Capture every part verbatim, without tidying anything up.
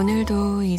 오늘도 이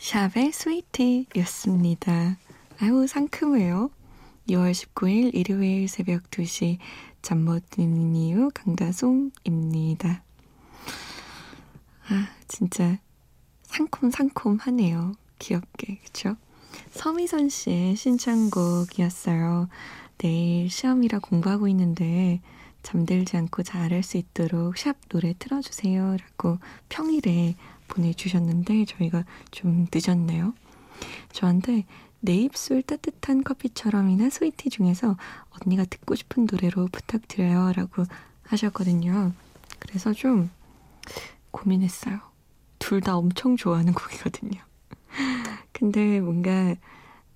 샵의 스위티였습니다. 아우 상큼해요. 이월 십구일 일요일 새벽 두 시 잠 못 드는 이유 강다솜입니다. 아 진짜 상콤상콤하네요. 귀엽게 그쵸? 서미선 씨의 신청곡이었어요. 내일 시험이라 공부하고 있는데 잠들지 않고 잘할 수 있도록 샵 노래 틀어주세요 라고 평일에 보내주셨는데 저희가 좀 늦었네요. 저한테 내 입술 따뜻한 커피처럼이나 스위티 중에서 언니가 듣고 싶은 노래로 부탁드려요 라고 하셨거든요. 그래서 좀 고민했어요. 둘 다 엄청 좋아하는 곡이거든요. 근데 뭔가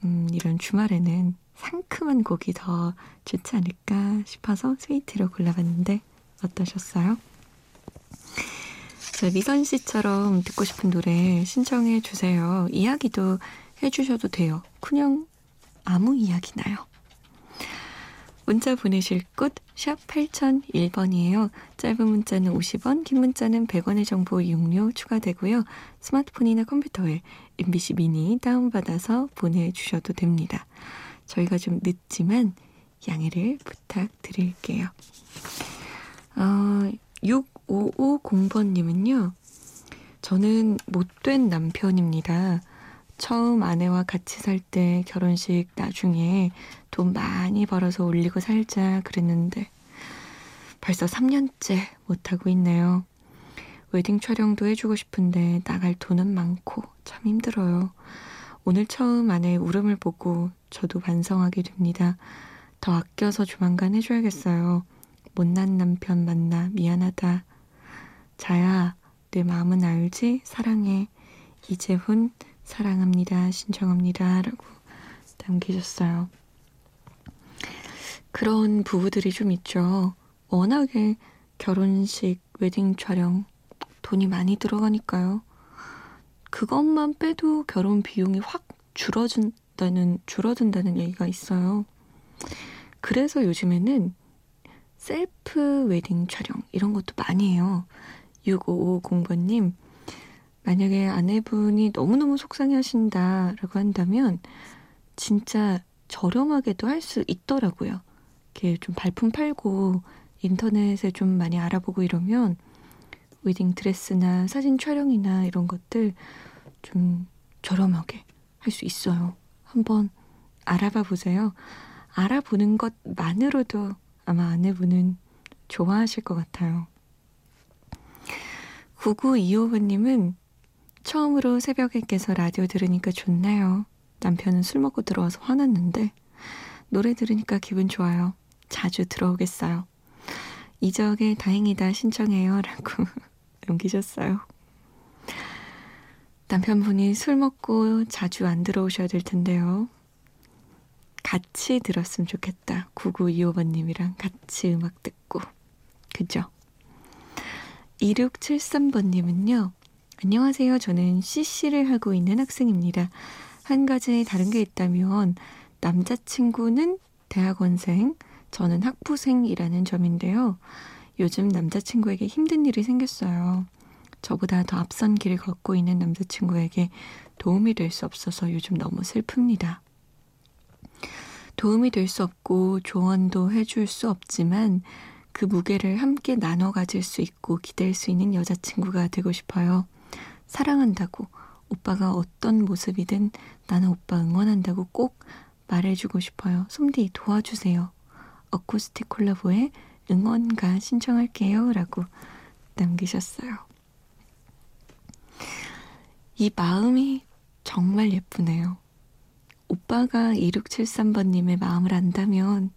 음, 이런 주말에는 상큼한 곡이 더 좋지 않을까 싶어서 스위티로 골라봤는데 어떠셨어요? 저 미선 씨처럼 듣고 싶은 노래 신청해 주세요. 이야기도 해주셔도 돼요. 그냥 아무 이야기나요. 문자 보내실 곳 샵 팔공공일 번이에요. 짧은 문자는 오십 원, 긴 문자는 백 원의 정보 이용료 추가되고요. 스마트폰이나 컴퓨터에 엠비씨 미니 다운받아서 보내주셔도 됩니다. 저희가 좀 늦지만 양해를 부탁드릴게요. 어, 육오오공 번님은요. 저는 못된 남편입니다. 처음 아내와 같이 살 때 결혼식 나중에 돈 많이 벌어서 올리고 살자 그랬는데 벌써 삼 년째 못하고 있네요. 웨딩 촬영도 해주고 싶은데 나갈 돈은 많고 참 힘들어요. 오늘 처음 아내의 울음을 보고 저도 반성하게 됩니다. 더 아껴서 조만간 해줘야겠어요. 못난 남편 만나 미안하다. 자야, 내 마음은 알지? 사랑해. 이재훈 사랑합니다. 신청합니다. 라고 남기셨어요. 그런 부부들이 좀 있죠. 워낙에 결혼식, 웨딩 촬영 돈이 많이 들어가니까요. 그것만 빼도 결혼 비용이 확 줄어든다는, 줄어든다는 얘기가 있어요. 그래서 요즘에는 셀프 웨딩 촬영 이런 것도 많이 해요. 육오오공 번님, 만약에 아내분이 너무너무 속상해 하신다라고 한다면 진짜 저렴하게도 할 수 있더라고요. 이렇게 좀 발품 팔고 인터넷에 좀 많이 알아보고 이러면 웨딩 드레스나 사진 촬영이나 이런 것들 좀 저렴하게 할 수 있어요. 한번 알아봐 보세요. 알아보는 것만으로도 아마 아내분은 좋아하실 것 같아요. 구구이오 번님은 처음으로 새벽에 깨서 라디오 들으니까 좋네요. 남편은 술 먹고 들어와서 화났는데 노래 들으니까 기분 좋아요. 자주 들어오겠어요. 이적에 다행이다 신청해요 라고 남기셨어요. 남편분이 술 먹고 자주 안 들어오셔야 될 텐데요. 같이 들었으면 좋겠다. 구구이오 번님이랑 같이 음악 듣고. 그죠? 이육칠삼 번님은요. 안녕하세요. 저는 씨씨를 하고 있는 학생입니다. 한 가지 다른 게 있다면 남자친구는 대학원생, 저는 학부생이라는 점인데요. 요즘 남자친구에게 힘든 일이 생겼어요. 저보다 더 앞선 길을 걷고 있는 남자친구에게 도움이 될 수 없어서 요즘 너무 슬픕니다. 도움이 될 수 없고 조언도 해줄 수 없지만 그 무게를 함께 나눠 가질 수 있고 기댈 수 있는 여자친구가 되고 싶어요. 사랑한다고 오빠가 어떤 모습이든 나는 오빠 응원한다고 꼭 말해주고 싶어요. 솜디 도와주세요. 어쿠스틱 콜라보에 응원가 신청할게요 라고 남기셨어요. 이 마음이 정말 예쁘네요. 오빠가 이육칠삼 번님의 마음을 안다면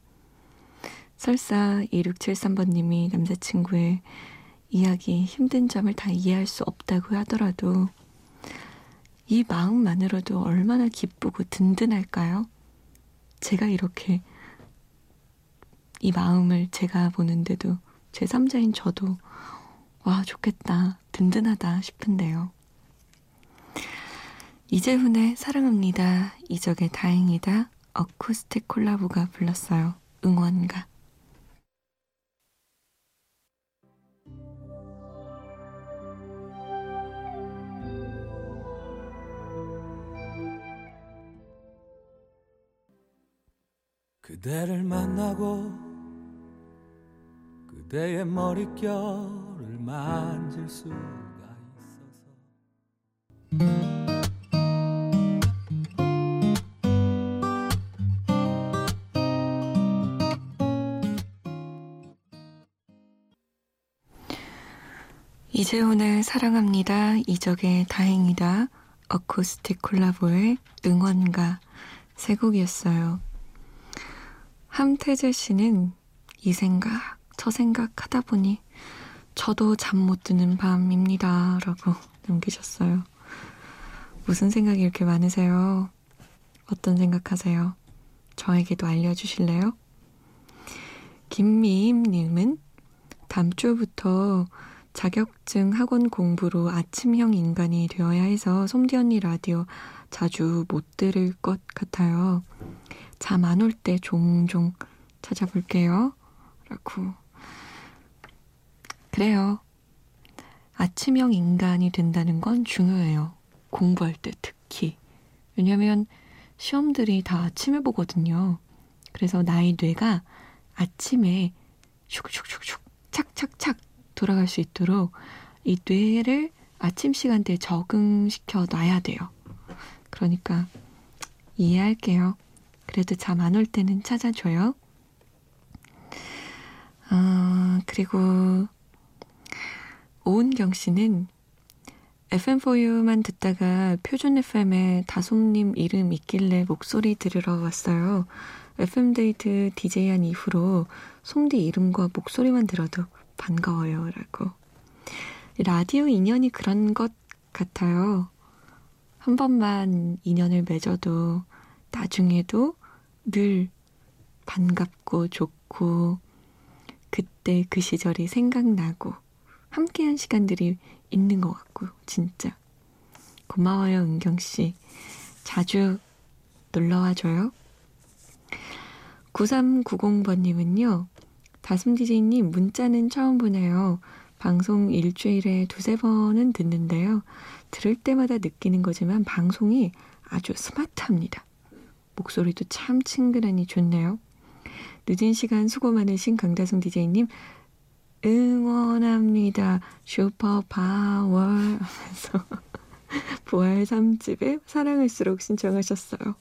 설사 이육칠삼 번님이 남자친구의 이야기 힘든 점을 다 이해할 수 없다고 하더라도 이 마음만으로도 얼마나 기쁘고 든든할까요? 제가 이렇게 이 마음을 제가 보는데도 제삼자인 저도 와 좋겠다, 든든하다 싶은데요. 이재훈의 사랑합니다, 이적의 다행이다, 어쿠스틱 콜라보가 불렀어요. 응원가. 그대를 만나고 그대의 머릿결을 만질 수가 있어서 이재훈의 사랑합니다, 이적의 다행이다, 어쿠스틱 콜라보의 응원가 세 곡이었어요. 함태재 씨는 이 생각 저 생각 하다 보니 저도 잠 못 드는 밤입니다 라고 남기셨어요. 무슨 생각이 이렇게 많으세요? 어떤 생각하세요? 저에게도 알려주실래요? 김미임님은 다음 주부터 자격증 학원 공부로 아침형 인간이 되어야 해서 솜디 언니 라디오 자주 못 들을 것 같아요. 잠 안 올 때 종종 찾아볼게요 라고. 그래요, 아침형 인간이 된다는 건 중요해요. 공부할 때 특히. 왜냐면 시험들이 다 아침에 보거든요. 그래서 나의 뇌가 아침에 슉슉슉슉 착착착 돌아갈 수 있도록 이 뇌를 아침 시간대에 적응시켜 놔야 돼요. 그러니까 이해할게요. 그래도 잠 안 올 때는 찾아줘요. 어, 그리고 오은경 씨는 에프엠포유만 듣다가 표준 에프엠에 다솜님 이름 있길래 목소리 들으러 왔어요. 에프엠데이트 디제이한 이후로 솜디 이름과 목소리만 들어도 반가워요 라고. 라디오 인연이 그런 것 같아요. 한 번만 인연을 맺어도 나중에도 늘 반갑고 좋고 그때 그 시절이 생각나고 함께한 시간들이 있는 것 같고 진짜 고마워요. 은경씨 자주 놀러와줘요. 구삼구공 번님은요 다솜 디제이님 문자는 처음 보내요. 방송 일주일에 두세 번은 듣는데요, 들을 때마다 느끼는 거지만 방송이 아주 스마트합니다. 목소리도 참 친근하니 좋네요. 늦은 시간 수고 많으신 강다솜 디제이님 응원합니다. 슈퍼파워 하면서 부활 삼 집에 사랑할수록 신청하셨어요.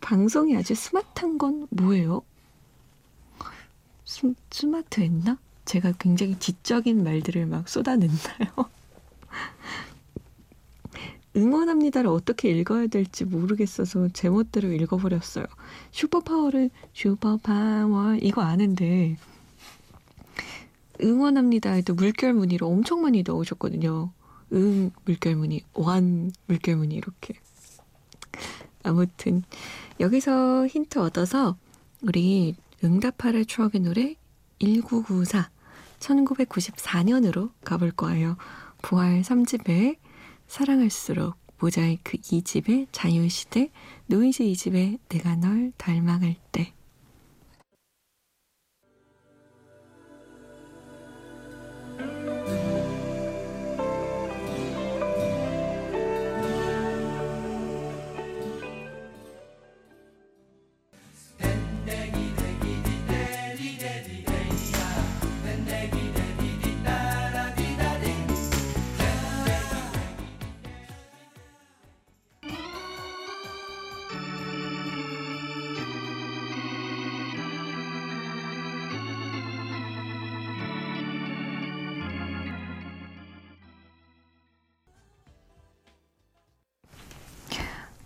방송이 아주 스마트한 건 뭐예요? 스, 스마트했나? 제가 굉장히 지적인 말들을 막 쏟아냈나요? 응원합니다를 어떻게 읽어야 될지 모르겠어서 제멋대로 읽어버렸어요. 슈퍼파워를 슈퍼파워 이거 아는데 응원합니다에도 물결무늬로 엄청 많이 넣으셨거든요. 응 물결무늬, 완 물결무늬 이렇게. 아무튼 여기서 힌트 얻어서 우리 응답하라 추억의 노래 천구백구십사 천구백구십사 년으로 가볼 거예요. 부활 삼 집에 사랑할수록, 모자이크 이 집의 자유시대, 노이즈 이 집의 내가 널 닮아갈 때.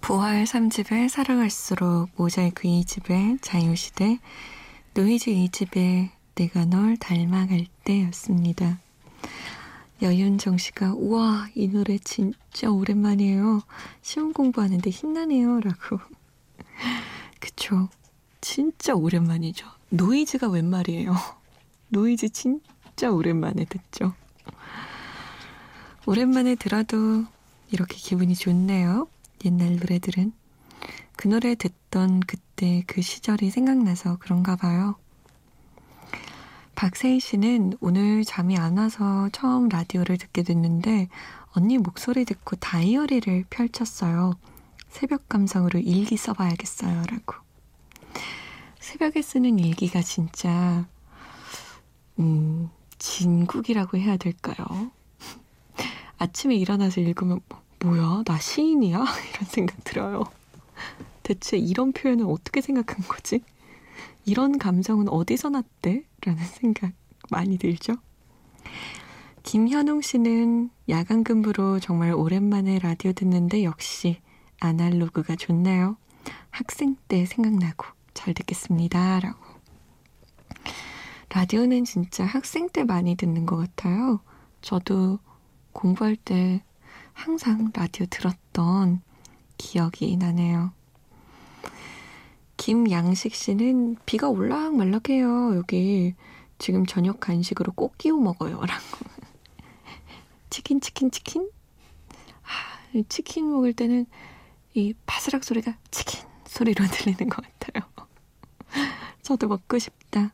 부활 삼 집에 사랑할수록, 모자이크 이 집에 자유시대, 노이즈 이 집에 내가 널 닮아갈 때였습니다. 여윤정 씨가 우와 이 노래 진짜 오랜만이에요. 시험 공부하는데 힘나네요 라고. 그쵸, 진짜 오랜만이죠. 노이즈가 웬 말이에요. 노이즈 진짜 오랜만에 듣죠. 오랜만에 들어도 이렇게 기분이 좋네요. 옛날 노래들은 그 노래 듣던 그때 그 시절이 생각나서 그런가 봐요. 박세희 씨는 오늘 잠이 안 와서 처음 라디오를 듣게 됐는데 언니 목소리 듣고 다이어리를 펼쳤어요. 새벽 감성으로 일기 써봐야겠어요 라고. 새벽에 쓰는 일기가 진짜 음, 진국이라고 해야 될까요? 아침에 일어나서 읽으면 뭐야? 나 시인이야? 이런 생각 들어요. 대체 이런 표현은 어떻게 생각한 거지? 이런 감정은 어디서 났대? 라는 생각 많이 들죠? 김현웅 씨는 야간 근무로 정말 오랜만에 라디오 듣는데 역시 아날로그가 좋네요. 학생 때 생각나고 잘 듣겠습니다 라고. 라디오는 진짜 학생 때 많이 듣는 것 같아요. 저도 공부할 때 항상 라디오 들었던 기억이 나네요. 김양식 씨는 비가 올락말락해요. 여기 지금 저녁 간식으로 꼭 끼워 먹어요 라고. 치킨 치킨 치킨? 아, 치킨 먹을 때는 이 바스락 소리가 치킨 소리로 들리는 것 같아요. 저도 먹고 싶다.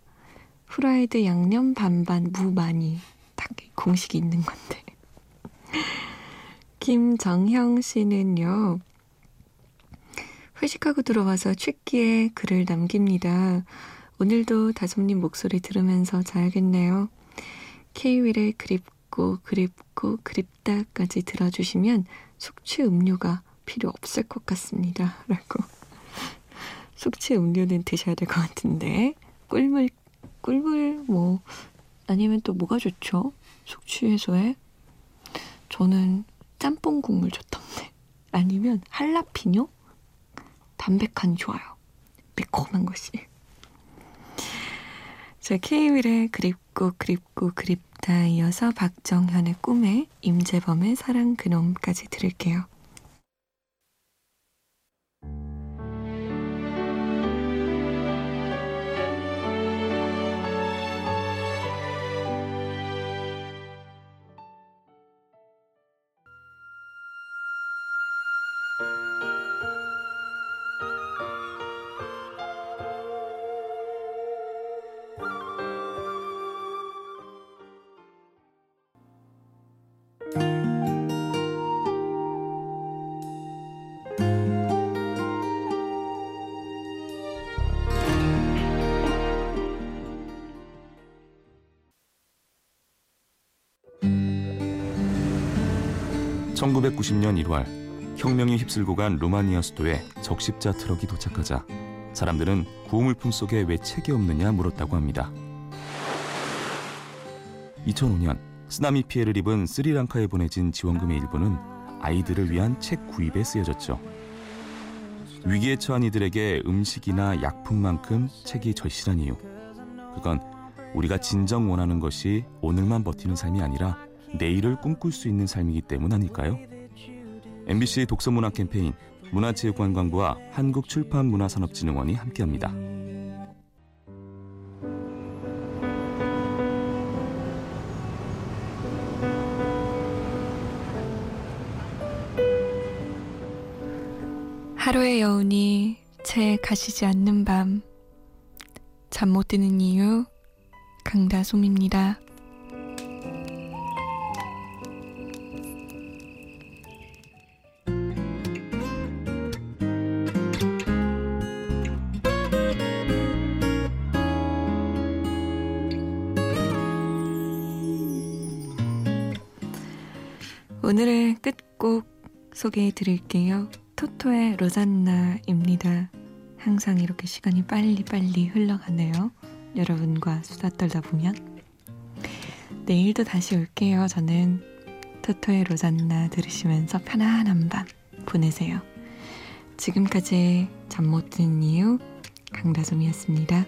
후라이드 양념 반반 무 많이, 딱 공식이 있는 건데. 김정형 씨는요, 회식하고 들어와서 취기에 글을 남깁니다. 오늘도 다솜님 목소리 들으면서 자야겠네요. K-윌의 그립고 그립고 그립다까지 들어주시면 숙취 음료가 필요 없을 것 같습니다 라고. 숙취 음료는 드셔야 될 것 같은데, 꿀물, 꿀물 뭐 아니면 또 뭐가 좋죠? 숙취 해소에? 저는 짬뽕 국물 좋던데. 아니면 할라피뇨? 담백한 좋아요. 매콤한 것이. 자, K-윌의 그립고 그립고 그립다 이어서 박정현의 꿈에, 임재범의 사랑 그놈까지 들을게요. 천구백구십 년 일월 혁명이 휩쓸고 간 루마니아 수도에 적십자 트럭이 도착하자 사람들은 구호물품 속에 왜 책이 없느냐 물었다고 합니다. 이천오 년 쓰나미 피해를 입은 스리랑카에 보내진 지원금의 일부는 아이들을 위한 책 구입에 쓰여졌죠. 위기에 처한 이들에게 음식이나 약품만큼 책이 절실한 이유, 그건 우리가 진정 원하는 것이 오늘만 버티는 삶이 아니라 내일을 꿈꿀 수 있는 삶이기 때문 아닐까요? 엠비씨 독서문화 캠페인, 문화체육관광부와 한국출판문화산업진흥원이 함께합니다. 하루의 여운이 채 가시지 않는 밤, 잠 못 드는 이유, 강다솜입니다. 오늘의 끝곡 소개해드릴게요. 토토의 로잔나입니다. 항상 이렇게 시간이 빨리빨리 흘러가네요. 여러분과 수다 떨다 보면. 내일도 다시 올게요. 저는 토토의 로잔나 들으시면서 편안한 밤 보내세요. 지금까지 잠 못 드는 이유 강다솜이었습니다.